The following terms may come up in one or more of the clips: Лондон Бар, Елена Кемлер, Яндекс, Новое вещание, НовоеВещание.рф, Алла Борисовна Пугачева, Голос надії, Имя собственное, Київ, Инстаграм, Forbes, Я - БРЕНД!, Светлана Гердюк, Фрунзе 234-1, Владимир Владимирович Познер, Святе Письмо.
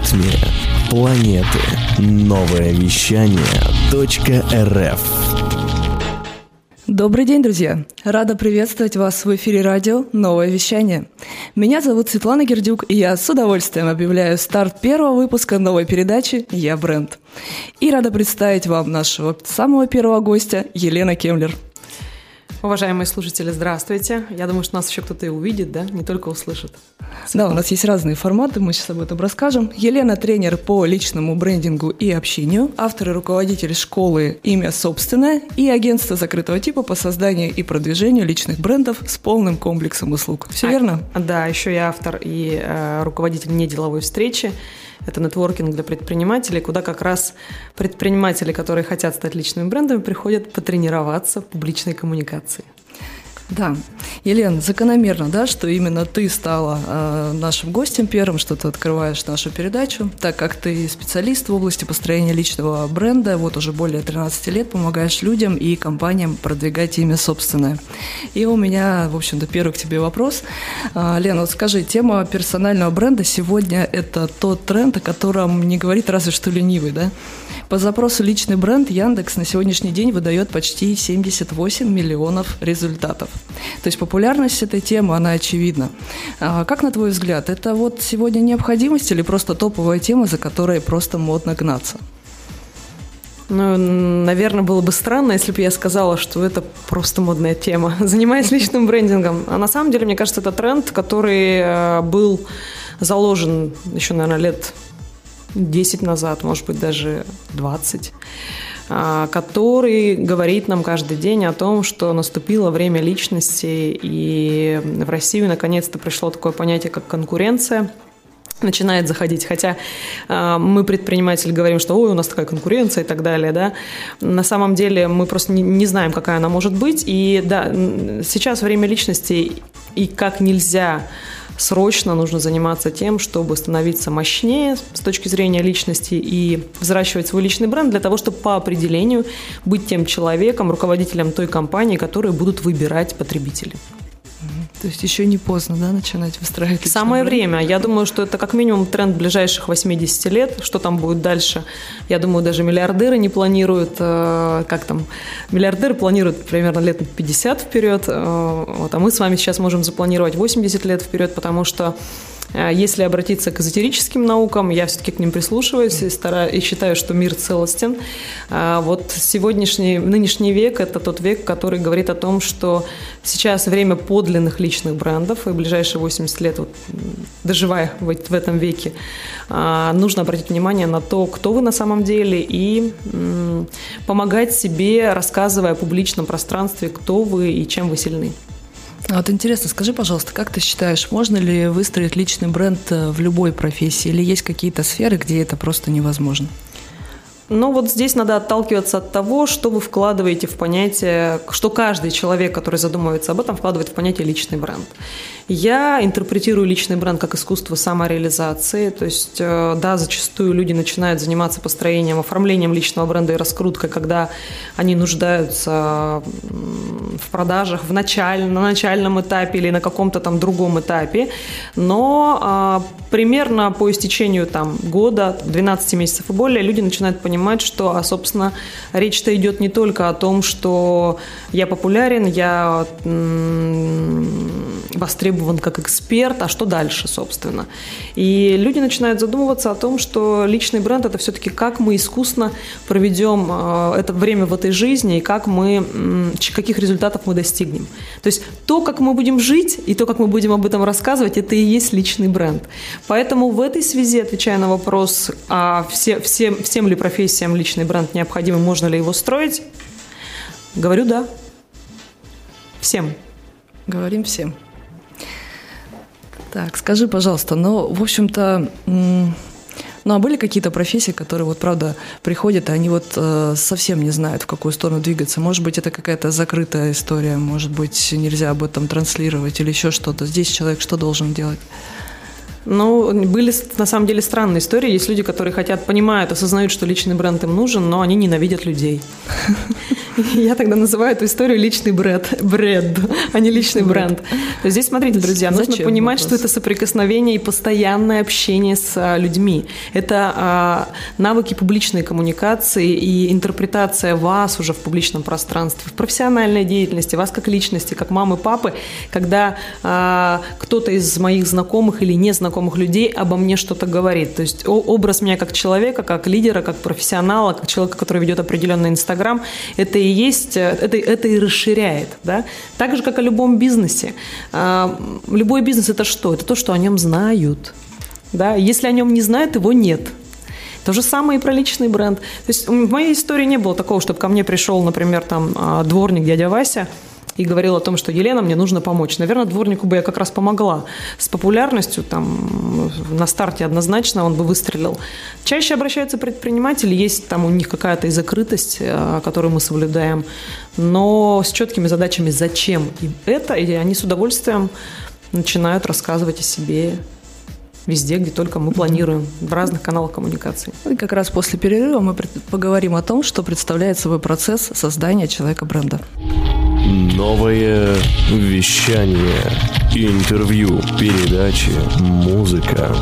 ритме планеты. Новое вещание.рф. Добрый день, друзья! Рада приветствовать вас в эфире радио «Новое вещание». Меня зовут Светлана Гердюк, и я с удовольствием объявляю старт первого выпуска новой передачи «Я бренд». И рада представить вам нашего самого первого гостя Елену Кемлер. Уважаемые слушатели, здравствуйте. Я думаю, что нас еще кто-то и увидит, да? Не только услышит. Да, у нас есть разные форматы, мы сейчас об этом расскажем. Елена – тренер по личному брендингу и общению, автор и руководитель школы «Имя собственное» и агентство закрытого типа по созданию и продвижению личных брендов с полным комплексом услуг. Все верно? Да, еще я автор и руководитель неделовой встречи. Это нетворкинг для предпринимателей, куда как раз предприниматели, которые хотят стать личными брендами, приходят потренироваться в публичной коммуникации. Да. Елена, закономерно, да, что именно ты стала нашим гостем первым, что ты открываешь нашу передачу, так как ты специалист в области построения личного бренда, вот уже более 13 лет помогаешь людям и компаниям продвигать имя собственное. И у меня, в общем-то, первый к тебе вопрос. Лена, вот скажи, тема персонального бренда сегодня – это тот тренд, о котором не говорит разве что ленивый, да? По запросу «Личный бренд» Яндекс на сегодняшний день выдает почти 78 миллионов результатов. То есть популярность этой темы, она очевидна. А как, на твой взгляд, это вот сегодня необходимость или просто топовая тема, за которой просто модно гнаться? Ну, наверное, было бы странно, если бы я сказала, что это просто модная тема. Занимаясь личным брендингом. А на самом деле, мне кажется, это тренд, который был заложен еще, наверное, лет 10 назад, может быть, даже 20, который говорит нам каждый день о том, что наступило время личности, и в Россию наконец-то пришло такое понятие, как конкуренция. Начинает заходить, хотя мы, предприниматели, говорим, что ой, у нас такая конкуренция и так далее, да, на самом деле мы просто не знаем, какая она может быть, и да, сейчас время личности, и как нельзя срочно нужно заниматься тем, чтобы становиться мощнее с точки зрения личности и взращивать свой личный бренд для того, чтобы по определению быть тем человеком, руководителем той компании, которую будут выбирать потребители. То есть еще не поздно, да, начинать выстраивать личный Самое бренд? Время. Я думаю, что это как минимум тренд ближайших 80 лет. Что там будет дальше? Я думаю, даже миллиардеры не планируют, миллиардеры планируют примерно лет 50 вперед, а мы с вами сейчас можем запланировать 80 лет вперед, потому что если обратиться к эзотерическим наукам, я все-таки к ним прислушиваюсь и считаю, что мир целостен. Вот нынешний век – это тот век, который говорит о том, что сейчас время подлинных личных брендов, и ближайшие 80 лет, вот, доживая в этом веке, нужно обратить внимание на то, кто вы на самом деле, и помогать себе, рассказывая о публичном пространстве, кто вы и чем вы сильны. Вот интересно, скажи, пожалуйста, как ты считаешь, можно ли выстроить личный бренд в любой профессии, или есть какие-то сферы, где это просто невозможно? Ну вот здесь надо отталкиваться от того, что вы вкладываете в понятие, что каждый человек, который задумывается об этом, вкладывает в понятие личный бренд. Я интерпретирую личный бренд как искусство самореализации, то есть, да, зачастую люди начинают заниматься построением, оформлением личного бренда и раскруткой, когда они нуждаются в продажах на начальном этапе или на каком-то там другом этапе, но примерно по истечению там года, 12 месяцев и более, люди начинают понимать, что, собственно, речь-то идет не только о том, что я популярен, я востребован как эксперт, а что дальше, собственно. И люди начинают задумываться о том, что личный бренд – это все-таки как мы искусно проведем это время в этой жизни и как мы, каких результатов мы достигнем. То есть то, как мы будем жить и то, как мы будем об этом рассказывать, это и есть личный бренд. Поэтому в этой связи, отвечая на вопрос, всем ли профессиям личный бренд необходим, можно ли его строить, говорю «да». Всем. Говорим всем. Так, скажи, пожалуйста, а были какие-то профессии, которые, вот, правда, приходят, и они совсем не знают, в какую сторону двигаться? Может быть, это какая-то закрытая история, может быть, нельзя об этом транслировать или еще что-то? Здесь человек что должен делать? Ну, были, на самом деле, странные истории. Есть люди, которые понимают, осознают, что личный бренд им нужен, но они ненавидят людей. Я тогда называю эту историю личный бред, а не личный бренд. То есть здесь, смотрите, друзья, нужно понимать, что это соприкосновение и постоянное общение с людьми. Это навыки публичной коммуникации и интерпретация вас уже в публичном пространстве, в профессиональной деятельности, вас как личности, как мамы, папы, когда кто-то из моих знакомых или незнакомых людей обо мне что-то говорит. То есть образ меня как человека, как лидера, как профессионала, как человека, который ведет определенный Инстаграм, это и есть, это и расширяет. Да? Так же, как о любом бизнесе. Любой бизнес – это что? Это то, что о нем знают. Да? Если о нем не знают, его нет. То же самое и про личный бренд. То есть в моей истории не было такого, чтобы ко мне пришел, например, там, дворник дядя Вася и говорил о том, что Елена, мне нужно помочь. Наверное, дворнику бы я как раз помогла. С популярностью там, на старте однозначно он бы выстрелил. Чаще обращаются предприниматели, есть там у них какая-то и закрытость, которую мы соблюдаем, но с четкими задачами зачем и это, и они с удовольствием начинают рассказывать о себе везде, где только мы планируем, в разных каналах коммуникации. И как раз после перерыва мы поговорим о том, что представляет собой процесс создания человека бренда. Новое вещание. Интервью, передачи, музыка.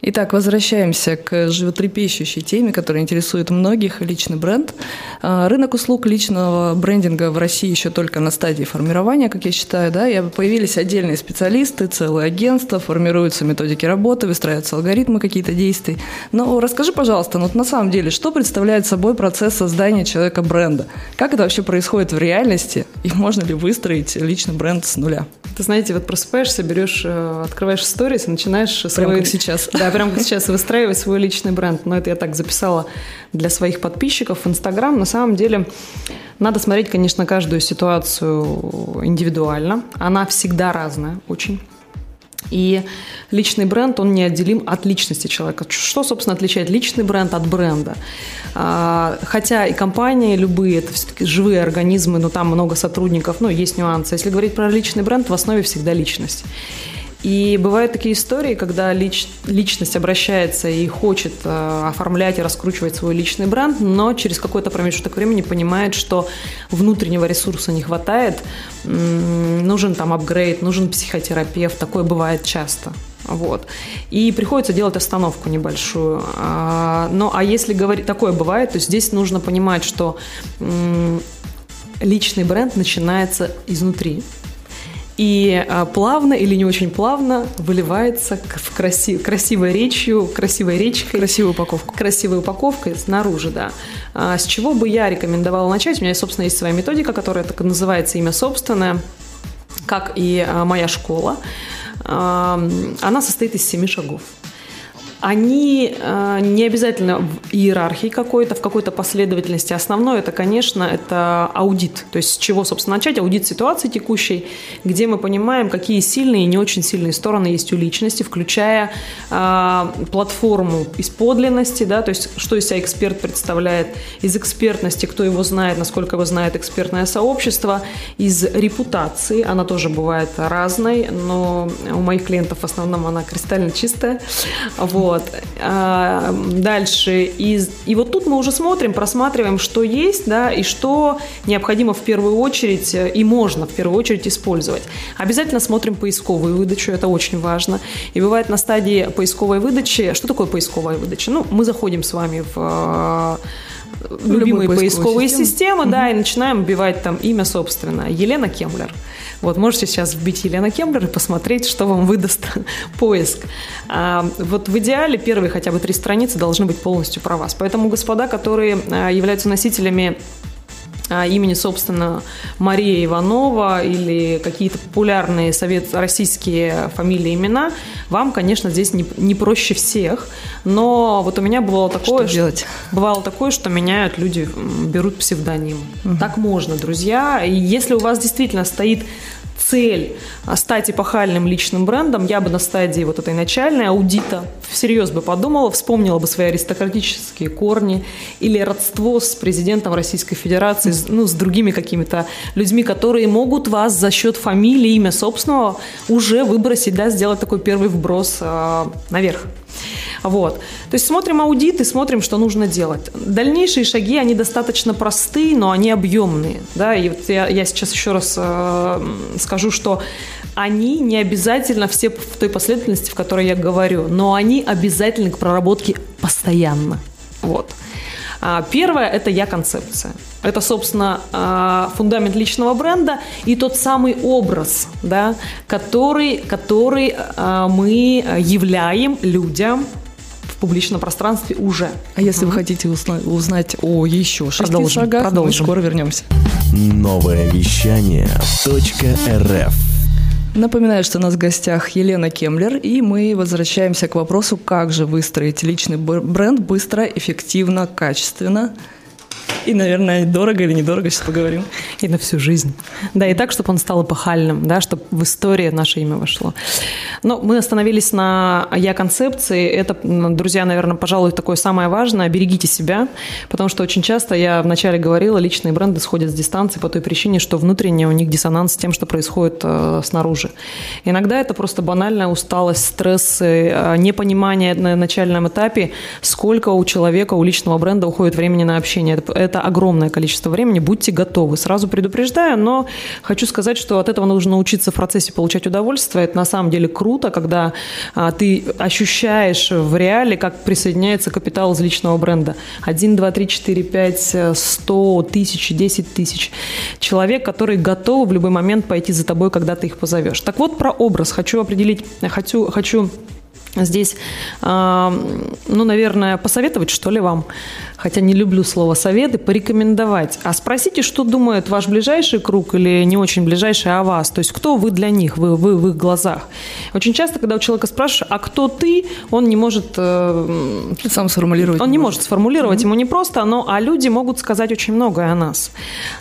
Итак, возвращаемся к животрепещущей теме, которая интересует многих – личный бренд. Рынок услуг личного брендинга в России еще только на стадии формирования, как я считаю, да, и появились отдельные специалисты, целые агентства, формируются методики работы, выстраиваются алгоритмы какие-то действий. Но расскажи, пожалуйста, на самом деле, что представляет собой процесс создания человека бренда? Как это вообще происходит в реальности? И можно ли выстроить личный бренд с нуля? Ты знаете, вот просыпаешься, берешь, открываешь сторис и начинаешь свой... Прямо как сейчас. Да, прямо как сейчас, выстраивать свой личный бренд. Но это я так записала для своих подписчиков в Инстаграм. На самом деле надо смотреть, конечно, каждую ситуацию индивидуально. Она всегда разная очень. И личный бренд, он неотделим от личности человека. Что, собственно, отличает личный бренд от бренда? Хотя и компании любые, это все-таки живые организмы, но там много сотрудников, но есть нюансы. Если говорить про личный бренд, в основе всегда личность. И бывают такие истории, когда личность обращается и хочет оформлять и раскручивать свой личный бренд, но через какой-то промежуток времени понимает, что внутреннего ресурса не хватает, нужен там апгрейд, нужен психотерапевт, такое бывает часто. Вот. И приходится делать остановку небольшую. Ну, а если говорить, такое бывает, то здесь нужно понимать, что личный бренд начинается изнутри. И плавно или не очень плавно выливается в красивой речью, красивой речкой. Красивую упаковку. Красивой упаковкой снаружи, да. С чего бы я рекомендовала начать? У меня, собственно, есть своя методика, которая так и называется «Имя собственное», как и моя школа. Она состоит из 7 шагов. Они не обязательно в иерархии какой-то, в какой-то последовательности. Основное, это, конечно, это аудит. То есть с чего, собственно, начать? Аудит ситуации текущей, где мы понимаем, какие сильные и не очень сильные стороны есть у личности, включая платформу из подлинности, да, то есть что из себя эксперт представляет, из экспертности, кто его знает, насколько его знает экспертное сообщество, из репутации, она тоже бывает разной, но у моих клиентов в основном она кристально чистая, вот. Вот. Дальше. И вот тут мы уже смотрим, просматриваем, что есть, да, и что необходимо в первую очередь и можно в первую очередь использовать. Обязательно смотрим поисковую выдачу, это очень важно. И бывает на стадии поисковой выдачи. Что такое поисковая выдача? Ну, мы заходим с вами в любимые поисковые системы, да, и начинаем вбивать там имя собственное. Елена Кемлер. Вот, можете сейчас вбить Елена Кемлер и посмотреть, что вам выдаст поиск. Вот в идеале первые хотя бы 3 страницы должны быть полностью про вас. Поэтому господа, которые являются носителями имени, собственно, Мария Иванова или какие-то популярные российские фамилии, имена, вам, конечно, здесь не проще всех. Но вот у меня бывало такое, что меняют люди, берут псевдоним. Угу. Так можно, друзья. И если у вас действительно стоит цель стать эпохальным личным брендом, я бы на стадии вот этой начальной аудита всерьез бы подумала, вспомнила бы свои аристократические корни или родство с президентом Российской Федерации, ну, с другими какими-то людьми, которые могут вас за счет фамилии, имя собственного уже выбросить, да, сделать такой первый вброс наверх. Вот. То есть смотрим аудит и смотрим, что нужно делать. Дальнейшие шаги, они достаточно простые, но они объемные. Да? И вот я сейчас еще раз скажу, что они не обязательно все в той последовательности, в которой я говорю, но они обязательны к проработке постоянно. Вот. Первое – это я-концепция. Это, собственно, фундамент личного бренда и тот самый образ, да, который мы являем людям в публичном пространстве уже. А если вы хотите узнать о еще шести шагах, продолжим. Мы скоро вернемся. Новое вещание.рф. Напоминаю, что у нас в гостях Елена Кемлер, и мы возвращаемся к вопросу, как же выстроить личный бренд быстро, эффективно, качественно. И, наверное, дорого или недорого, сейчас поговорим. И на всю жизнь. Да, и так, чтобы он стал эпохальным, да, чтобы в истории наше имя вошло. Но мы остановились на я-концепции. Это, друзья, наверное, пожалуй, такое самое важное. Берегите себя, потому что очень часто, я вначале говорила, личные бренды сходят с дистанции по той причине, что внутренне у них диссонанс с тем, что происходит снаружи. Иногда это просто банальная усталость, стресс, непонимание на начальном этапе, сколько у человека, у личного бренда уходит времени на общение. Это огромное количество времени, будьте готовы. Сразу предупреждаю, но хочу сказать, что от этого нужно научиться в процессе получать удовольствие. Это на самом деле круто, когда ты ощущаешь в реале, как присоединяется капитал из личного бренда. 1, 2, 3, 4, 5, 100 тысяч, 10 тысяч. Человек, который готов в любой момент пойти за тобой, когда ты их позовешь. Так вот, про образ хочу определить, хочу здесь, ну, наверное, посоветовать, что ли, вам, хотя не люблю слово «советы», порекомендовать. А спросите, что думает ваш ближайший круг или не очень ближайший о вас, то есть кто вы для них, вы в их глазах. Очень часто, когда у человека спрашивают, а кто ты, он не может… сам сформулировать. Он не может сформулировать, ему непросто, а люди могут сказать очень многое о нас.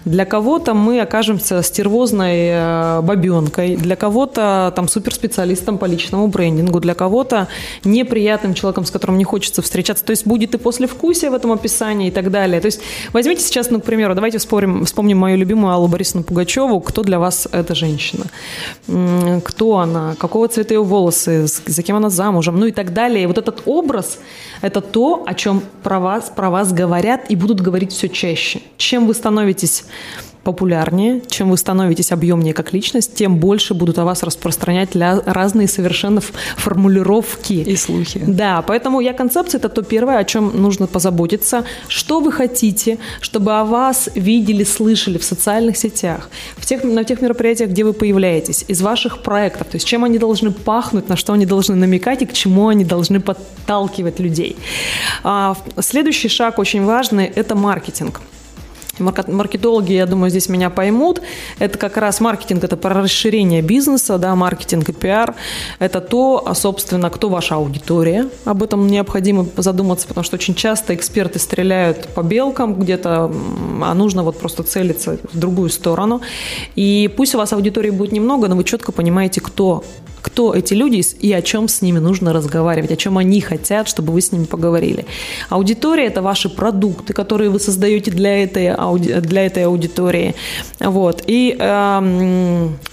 Для кого-то мы окажемся стервозной бабенкой, для кого-то там суперспециалистом по личному брендингу, для кого-то неприятным человеком, с которым не хочется встречаться. То есть будет и послевкусие в этом описании и так далее. То есть возьмите сейчас, к примеру, давайте вспомним мою любимую Аллу Борисовну Пугачеву. Кто для вас эта женщина? Кто она? Какого цвета ее волосы? За кем она замужем? Ну и так далее. И вот этот образ – это то, о чем про вас говорят и будут говорить все чаще. Чем вы становитесь популярнее, чем вы становитесь объемнее как личность, тем больше будут о вас распространять разные совершенно формулировки. И слухи. Да, поэтому я-концепция – это то первое, о чем нужно позаботиться. Что вы хотите, чтобы о вас видели, слышали в социальных сетях, на тех мероприятиях, где вы появляетесь, из ваших проектов, то есть чем они должны пахнуть, на что они должны намекать и к чему они должны подталкивать людей. Следующий шаг очень важный – это маркетинг. Маркетологи, я думаю, здесь меня поймут. Это как раз маркетинг, это про расширение бизнеса, да, маркетинг и пиар. Это то, собственно, кто ваша аудитория. Об этом необходимо задуматься, потому что очень часто эксперты стреляют по белкам где-то, а нужно вот просто целиться в другую сторону. И пусть у вас аудитории будет немного, но вы четко понимаете, кто эти люди и о чем с ними нужно разговаривать, о чем они хотят, чтобы вы с ними поговорили. Аудитория – это ваши продукты, которые вы создаете для этой аудитории. Вот. И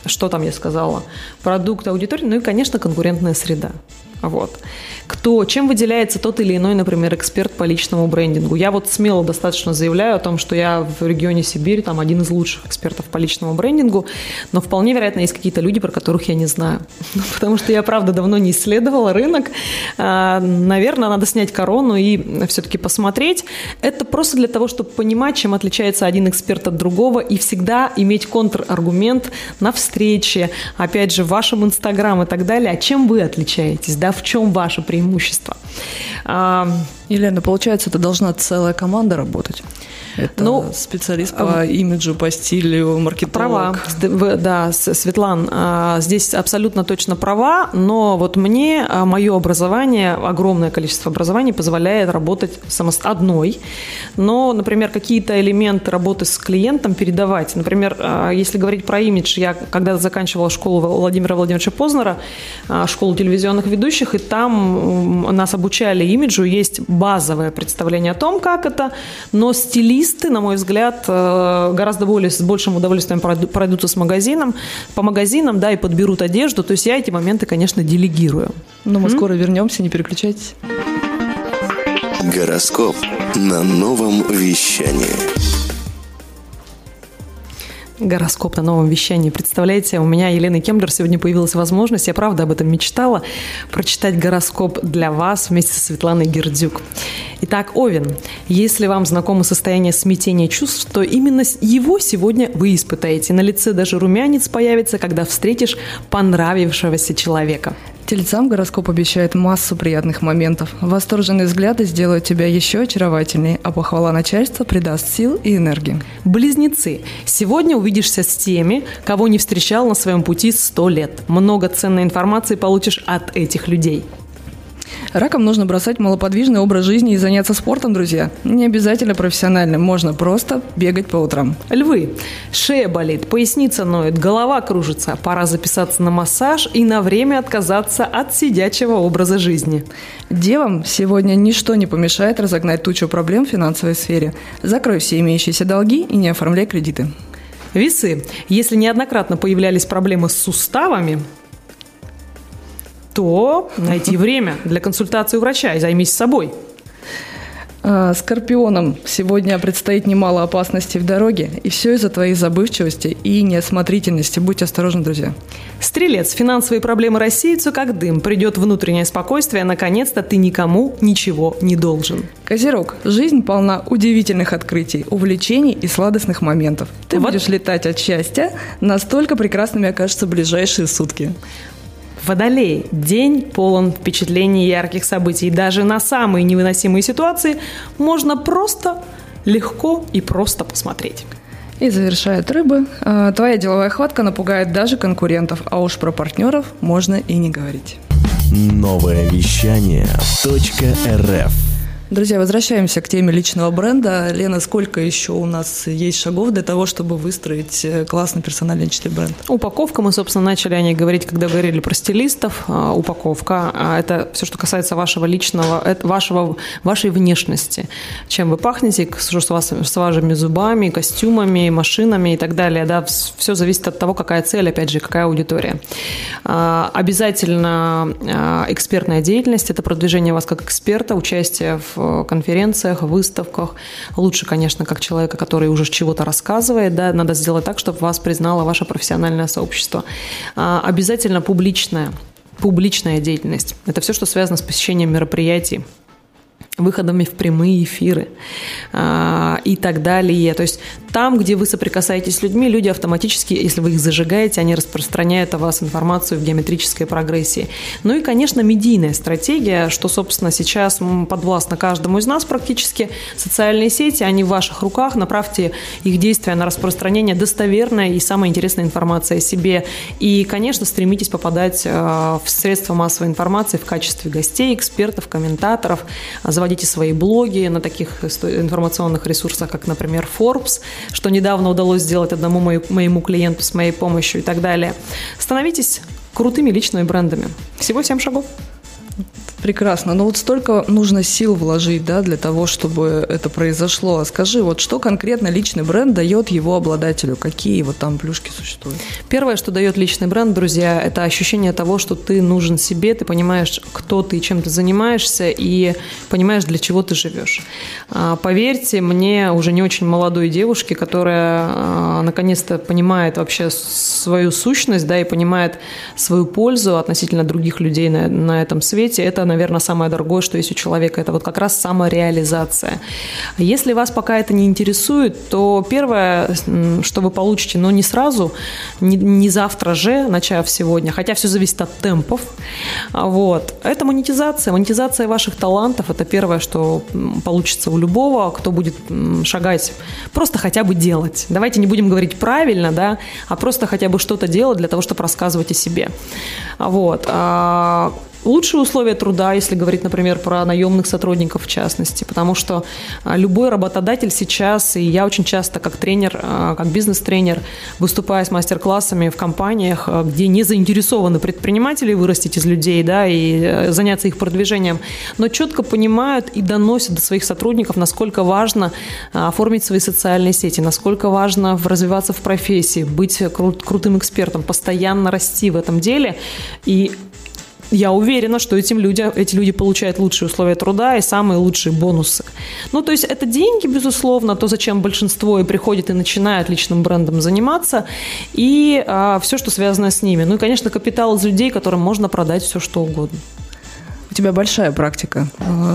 что там я сказала? Продукт, аудитория, ну и, конечно, конкурентная среда. Вот. Чем выделяется тот или иной, например, эксперт по личному брендингу? Я вот смело достаточно заявляю о том, что я в регионе Сибирь там один из лучших экспертов по личному брендингу, но вполне вероятно есть какие-то люди, про которых я не знаю, потому что я, правда, давно не исследовала рынок. Наверное, надо снять корону и все-таки посмотреть. Это просто для того, чтобы понимать, чем отличается один эксперт от другого и всегда иметь контраргумент на встрече, опять же, в вашем Инстаграм и так далее. А чем вы отличаетесь, да? В чем ваше преимущество? Елена, получается, это должна целая команда работать? Это специалист по имиджу, по стилю, маркетолог? Права, да, Светлана, здесь абсолютно точно права, но вот мне мое образование, огромное количество образований позволяет работать одной, но, например, какие-то элементы работы с клиентом передавать. Например, если говорить про имидж, я когда заканчивала школу Владимира Владимировича Познера, школу телевизионных ведущих, и там нас обучали имиджу, есть базовое представление о том, как это, но стилисты, на мой взгляд, гораздо с большим удовольствием пройдутся по магазинам, да, и подберут одежду. То есть я эти моменты, конечно, делегирую. Но мы скоро вернемся, не переключайтесь. Гороскоп на новом вещании. Гороскоп на новом вещании. Представляете, у меня, Елена Кемлер, сегодня появилась возможность, я правда об этом мечтала, прочитать гороскоп для вас вместе со Светланой Гердюк. Итак, Овен, если вам знакомо состояние смятения чувств, то именно его сегодня вы испытаете. На лице даже румянец появится, когда встретишь понравившегося человека. Тельцам гороскоп обещает массу приятных моментов. Восторженные взгляды сделают тебя еще очаровательнее, а похвала начальства придаст сил и энергии. Близнецы. Сегодня увидишься с теми, кого не встречал на своем пути 100 лет. Много ценной информации получишь от этих людей. Ракам нужно бросать малоподвижный образ жизни и заняться спортом, друзья. Не обязательно профессиональным, можно просто бегать по утрам. Львы. Шея болит, поясница ноет, голова кружится. Пора записаться на массаж и на время отказаться от сидячего образа жизни. Девам сегодня ничто не помешает разогнать тучу проблем в финансовой сфере. Закрой все имеющиеся долги и не оформляй кредиты. Весы. Если неоднократно появлялись проблемы с суставами, то найти время для консультации у врача и займись собой. Скорпионам сегодня предстоит немало опасностей в дороге, и все из-за твоей забывчивости и неосмотрительности. Будьте осторожны, друзья. Стрелец. Финансовые проблемы рассеются, как дым. Придет внутреннее спокойствие, наконец-то ты никому ничего не должен. Козерог. Жизнь полна удивительных открытий, увлечений и сладостных моментов. Ты будешь летать от счастья, настолько прекрасными окажутся ближайшие сутки. Водолей. День полон впечатлений и ярких событий. Даже на самые невыносимые ситуации можно просто, легко и просто посмотреть. И завершает рыбы. Твоя деловая хватка напугает даже конкурентов, а уж про партнеров можно и не говорить. Новое вещание. .рф. Друзья, возвращаемся к теме личного бренда. Лена, сколько еще у нас есть шагов для того, чтобы выстроить классный персональный личный бренд? Упаковка. Мы, собственно, начали о ней говорить, когда говорили про стилистов. Упаковка – это все, что касается вашего личного, вашей внешности. Чем вы пахнете, что с вашими зубами, костюмами, машинами и так далее. Да? Все зависит от того, какая цель, опять же, какая аудитория. Обязательно экспертная деятельность – это продвижение вас как эксперта, участие в конференциях, выставках. Лучше, конечно, как человека, который уже чего-то рассказывает, да, надо сделать так, чтобы вас признало ваше профессиональное сообщество. Обязательно публичная деятельность. Это все, что связано с посещением мероприятий, выходами в прямые эфиры и так далее. То есть там, где вы соприкасаетесь с людьми, люди автоматически, если вы их зажигаете, они распространяют о вас информацию в геометрической прогрессии. Ну и, конечно, медийная стратегия, что, собственно, сейчас подвластно каждому из нас практически. Социальные сети, они в ваших руках, направьте их действия на распространение достоверной и самой интересной информации о себе. И, конечно, стремитесь попадать в средства массовой информации в качестве гостей, экспертов, комментаторов. Заводите свои блоги на таких информационных ресурсах, как, например, Forbes, что недавно удалось сделать одному моему клиенту с моей помощью и так далее. Становитесь крутыми личными брендами. Всего 7 шагов. Прекрасно. Но вот столько нужно сил вложить, да, для того, чтобы это произошло. А скажи, вот что конкретно личный бренд дает его обладателю? Какие вот там плюшки существуют? Первое, что дает личный бренд, друзья, это ощущение того, что ты нужен себе, ты понимаешь, кто ты и чем ты занимаешься, и понимаешь, для чего ты живешь. Поверьте мне, уже не очень молодой девушке, которая наконец-то понимает вообще свою сущность, да, и понимает свою пользу относительно других людей на этом свете, это, наверное, самое дорогое, что есть у человека. Это вот как раз самореализация. Если вас пока это не интересует, то первое, что вы получите, но не сразу, не завтра же, начав сегодня, хотя все зависит от темпов, вот, это монетизация. Монетизация ваших талантов – это первое, что получится у любого, кто будет шагать, просто хотя бы делать. Давайте не будем говорить правильно, да, а просто хотя бы что-то делать для того, чтобы рассказывать о себе. Вот. Лучшие условия труда, если говорить, например, про наемных сотрудников в частности, потому что любой работодатель сейчас, и я очень часто как тренер, как бизнес-тренер, выступаю с мастер-классами в компаниях, где не заинтересованы предприниматели вырастить из людей, да, и заняться их продвижением, но четко понимают и доносят до своих сотрудников, насколько важно оформить свои социальные сети, насколько важно развиваться в профессии, быть крутым экспертом, постоянно расти в этом деле и я уверена, что эти люди получают лучшие условия труда и самые лучшие бонусы. Ну, то есть это деньги, безусловно, то, зачем большинство и приходит, и начинает личным брендом заниматься, и все, что связано с ними. Ну и, конечно, капитал из людей, которым можно продать все, что угодно. У тебя большая практика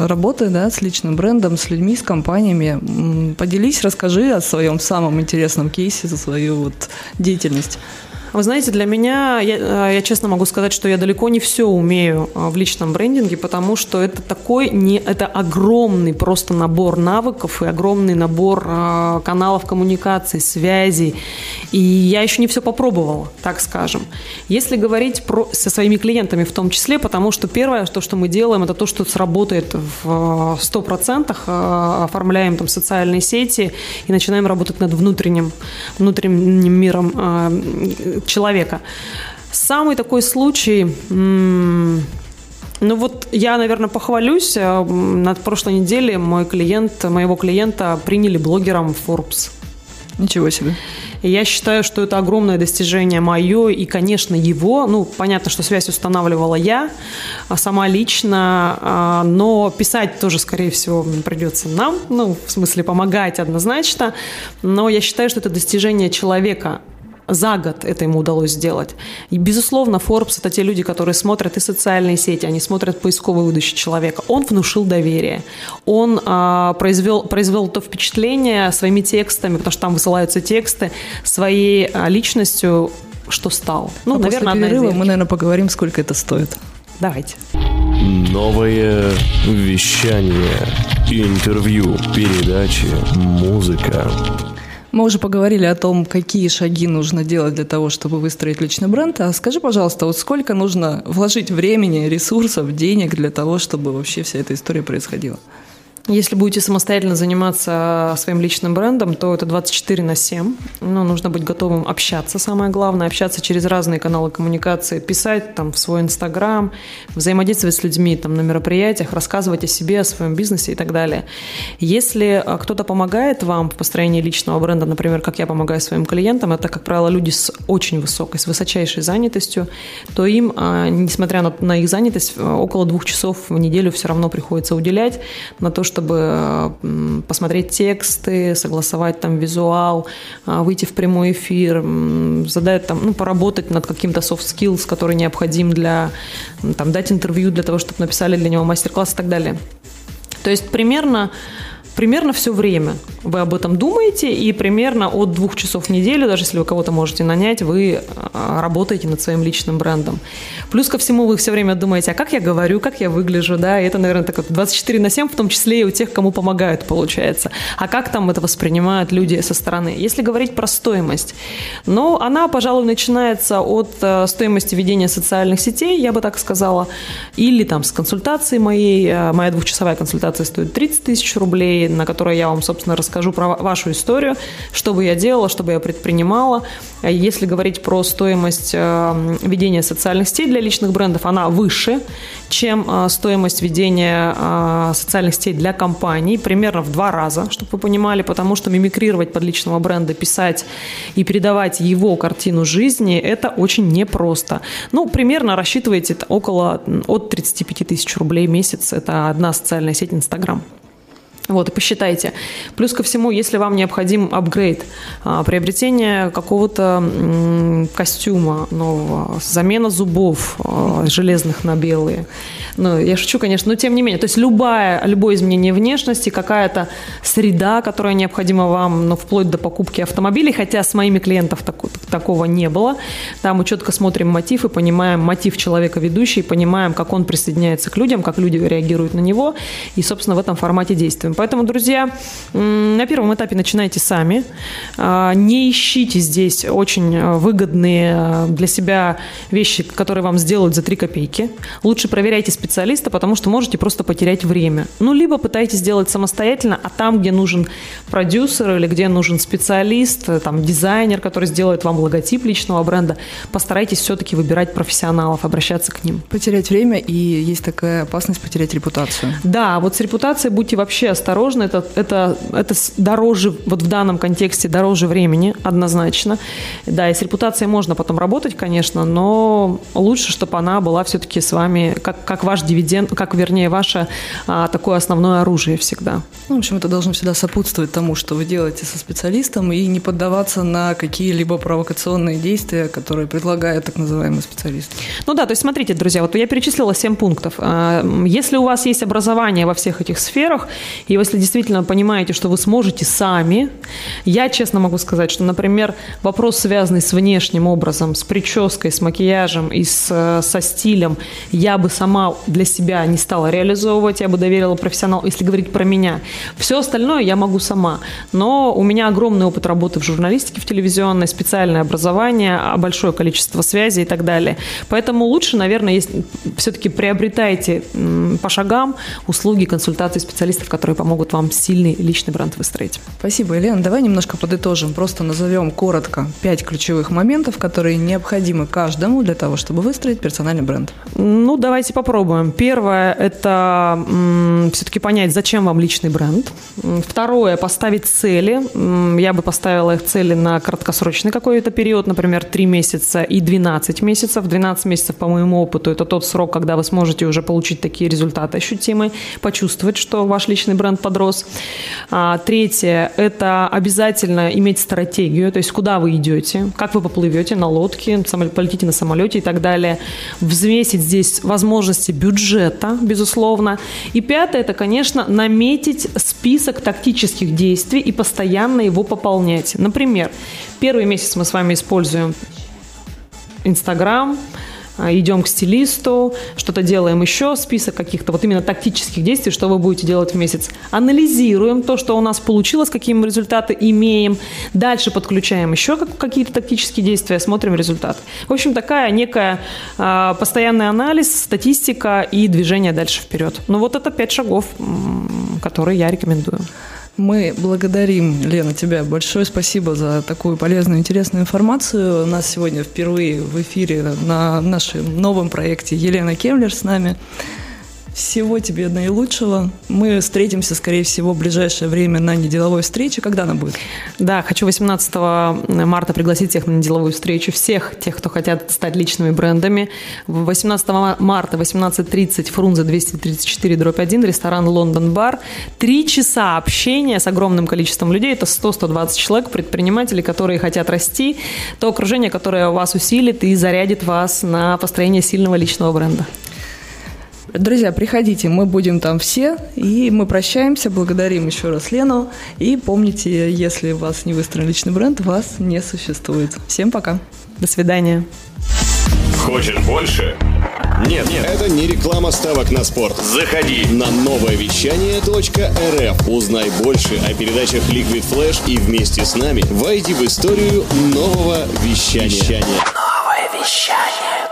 работы, да, с личным брендом, с людьми, с компаниями. Поделись, расскажи о своем самом интересном кейсе, за свою вот деятельность. Вы знаете, для меня, я честно могу сказать, что я далеко не все умею в личном брендинге, потому что это огромный просто набор навыков и огромный набор каналов коммуникации, связей. И я еще не все попробовала, так скажем. Если говорить со своими клиентами в том числе, потому что первое, что мы делаем, это то, что сработает в 100%, оформляем там социальные сети и начинаем работать над внутренним миром человека. Самый такой случай, я, наверное, похвалюсь, на прошлой неделе моего клиента приняли блогером Forbes. Ничего себе. Я считаю, что это огромное достижение мое и, конечно, его. Ну, понятно, что связь устанавливала я сама лично, но писать тоже, скорее всего, придется нам, в смысле помогать однозначно, но я считаю, что это достижение человека. За год это ему удалось сделать. И, безусловно, Forbes – это те люди, которые смотрят и социальные сети, они смотрят поисковые выдачи человека. Он внушил доверие. Он произвел то впечатление своими текстами, потому что там высылаются тексты, своей личностью, что стал. Наверное, после перерыва мы, наверное, поговорим, сколько это стоит. Давайте. Новое вещание. Интервью, передачи, музыка. Мы уже поговорили о том, какие шаги нужно делать для того, чтобы выстроить личный бренд. А скажи, пожалуйста, вот сколько нужно вложить времени, ресурсов, денег для того, чтобы вообще вся эта история происходила? Если будете самостоятельно заниматься своим личным брендом, то это 24/7. Нужно быть готовым общаться, самое главное, общаться через разные каналы коммуникации, писать там в свой Инстаграм, взаимодействовать с людьми там на мероприятиях, рассказывать о себе, о своем бизнесе и так далее. Если кто-то помогает вам в построении личного бренда, например, как я помогаю своим клиентам, это, как правило, люди с очень высокой, с высочайшей занятостью, то им, несмотря на их занятость, около 2 часов в неделю все равно приходится уделять на то, чтобы посмотреть тексты, согласовать там визуал, выйти в прямой эфир, задать там, поработать над каким-то soft skills, который необходим для, там, дать интервью для того, чтобы написали для него мастер-класс и так далее. То есть примерно все время вы об этом думаете, и примерно от 2 часов в неделю, даже если вы кого-то можете нанять, вы работаете над своим личным брендом. Плюс ко всему вы все время думаете, а как я говорю, как я выгляжу, да, и это, наверное, так вот 24/7, в том числе и у тех, кому помогают, получается. А как там это воспринимают люди со стороны? Если говорить про стоимость, она, пожалуй, начинается от стоимости ведения социальных сетей, я бы так сказала, или там с консультации моей. Моя 2-часовая консультация стоит 30 000 рублей, на которой я вам, собственно, расскажу про вашу историю, что бы я делала, что бы я предпринимала. Если говорить про стоимость ведения социальных сетей для личных брендов, она выше, чем стоимость ведения социальных сетей для компаний, примерно в 2 раза, чтобы вы понимали, потому что мимикрировать под личного бренда, писать и передавать его картину жизни, это очень непросто. Примерно рассчитывайте от 35 000 рублей в месяц, это одна социальная сеть Инстаграм. И посчитайте. Плюс ко всему, если вам необходим апгрейд, приобретение какого-то костюма нового, замена зубов железных на белые. Я шучу, конечно, но тем не менее. То есть любое изменение внешности, какая-то среда, которая необходима вам, вплоть до покупки автомобилей, хотя с моими клиентами такого не было. Там мы четко смотрим мотив и понимаем мотив человека ведущий, понимаем, как он присоединяется к людям, как люди реагируют на него, и, собственно, в этом формате действуем. Поэтому, друзья, на первом этапе начинайте сами. Не ищите здесь очень выгодные для себя вещи, которые вам сделают за 3 копейки. Лучше проверяйте специалиста, потому что можете просто потерять время. Либо пытайтесь делать самостоятельно, а там, где нужен продюсер или где нужен специалист, там дизайнер, который сделает вам вам логотип личного бренда, постарайтесь все-таки выбирать профессионалов, обращаться к ним. Потерять время, и есть такая опасность потерять репутацию. Да, вот с репутацией будьте вообще осторожны, это дороже, вот в данном контексте дороже времени, однозначно. Да, и с репутацией можно потом работать, конечно, но лучше, чтобы она была все-таки с вами, как ваш дивиденд, как, вернее, ваше такое основное оружие всегда. Ну, в общем, это должно всегда сопутствовать тому, что вы делаете со специалистом, и не поддаваться на какие-либо провокационные действия, которые предлагает так называемый специалист. Ну да, то есть смотрите, друзья, вот я перечислила 7 пунктов. Если у вас есть образование во всех этих сферах, и если действительно понимаете, что вы сможете сами, я честно могу сказать, что, например, вопрос, связанный с внешним образом, с прической, с макияжем и со стилем, я бы сама для себя не стала реализовывать, я бы доверила профессионалу, если говорить про меня. Все остальное я могу сама, но у меня огромный опыт работы в журналистике, в телевизионной, специальное образование, большое количество связей и так далее. Поэтому лучше, наверное, все-таки приобретайте по шагам услуги, консультации специалистов, которые помогут вам сильный личный бренд выстроить. Спасибо, Елена. Давай немножко подытожим, просто назовем коротко 5 ключевых моментов, которые необходимы каждому для того, чтобы выстроить персональный бренд. Ну, давайте попробуем. Первое – это все-таки понять, зачем вам личный бренд. Второе – поставить цели. Я бы поставила их цели на краткосрочный какой-то период, например, 3 месяца и 12 месяцев. 12 месяцев, по моему опыту, это тот срок, когда вы сможете уже получить такие результаты ощутимые, почувствовать, что ваш личный бренд подрос. Третье – это обязательно иметь стратегию, то есть куда вы идете, как вы поплывете на лодке, полетите на самолете и так далее. Взвесить здесь возможности бюджета, безусловно. И пятое – это, конечно, наметить список тактических действий и постоянно его пополнять. Например, первый месяц мы с вами используем Инстаграм, идем к стилисту, что-то делаем еще, список каких-то вот именно тактических действий, что вы будете делать в месяц. Анализируем то, что у нас получилось, какие мы результаты имеем. Дальше подключаем еще какие-то тактические действия, смотрим результат. В общем, такая некая постоянный анализ, статистика и движение дальше вперед. Ну вот это 5 шагов, которые я рекомендую. Мы благодарим, Лена, тебя. Большое спасибо за такую полезную, интересную информацию. У нас сегодня впервые в эфире на нашем новом проекте Елена Кемлер с нами. Всего тебе наилучшего. Мы встретимся, скорее всего, в ближайшее время на неделовой встрече. Когда она будет? Да, хочу 18 марта пригласить всех на неделовую встречу. Всех тех, кто хотят стать личными брендами. 18 марта, 18:30, Фрунзе 234-1, ресторан «Лондон Бар». 3 часа общения с огромным количеством людей. Это 100-120 человек, предприниматели, которые хотят расти. То окружение, которое вас усилит и зарядит вас на построение сильного личного бренда. Друзья, приходите, мы будем там все, и мы прощаемся, благодарим еще раз Лену, и помните, если у вас не выстроен личный бренд, вас не существует. Всем пока. До свидания. Хочешь больше? Нет, это не реклама ставок на спорт. Заходи на НовоеВещание.рф. Узнай больше о передачах Liquid Flash и вместе с нами войди в историю нового вещания. Новое вещание.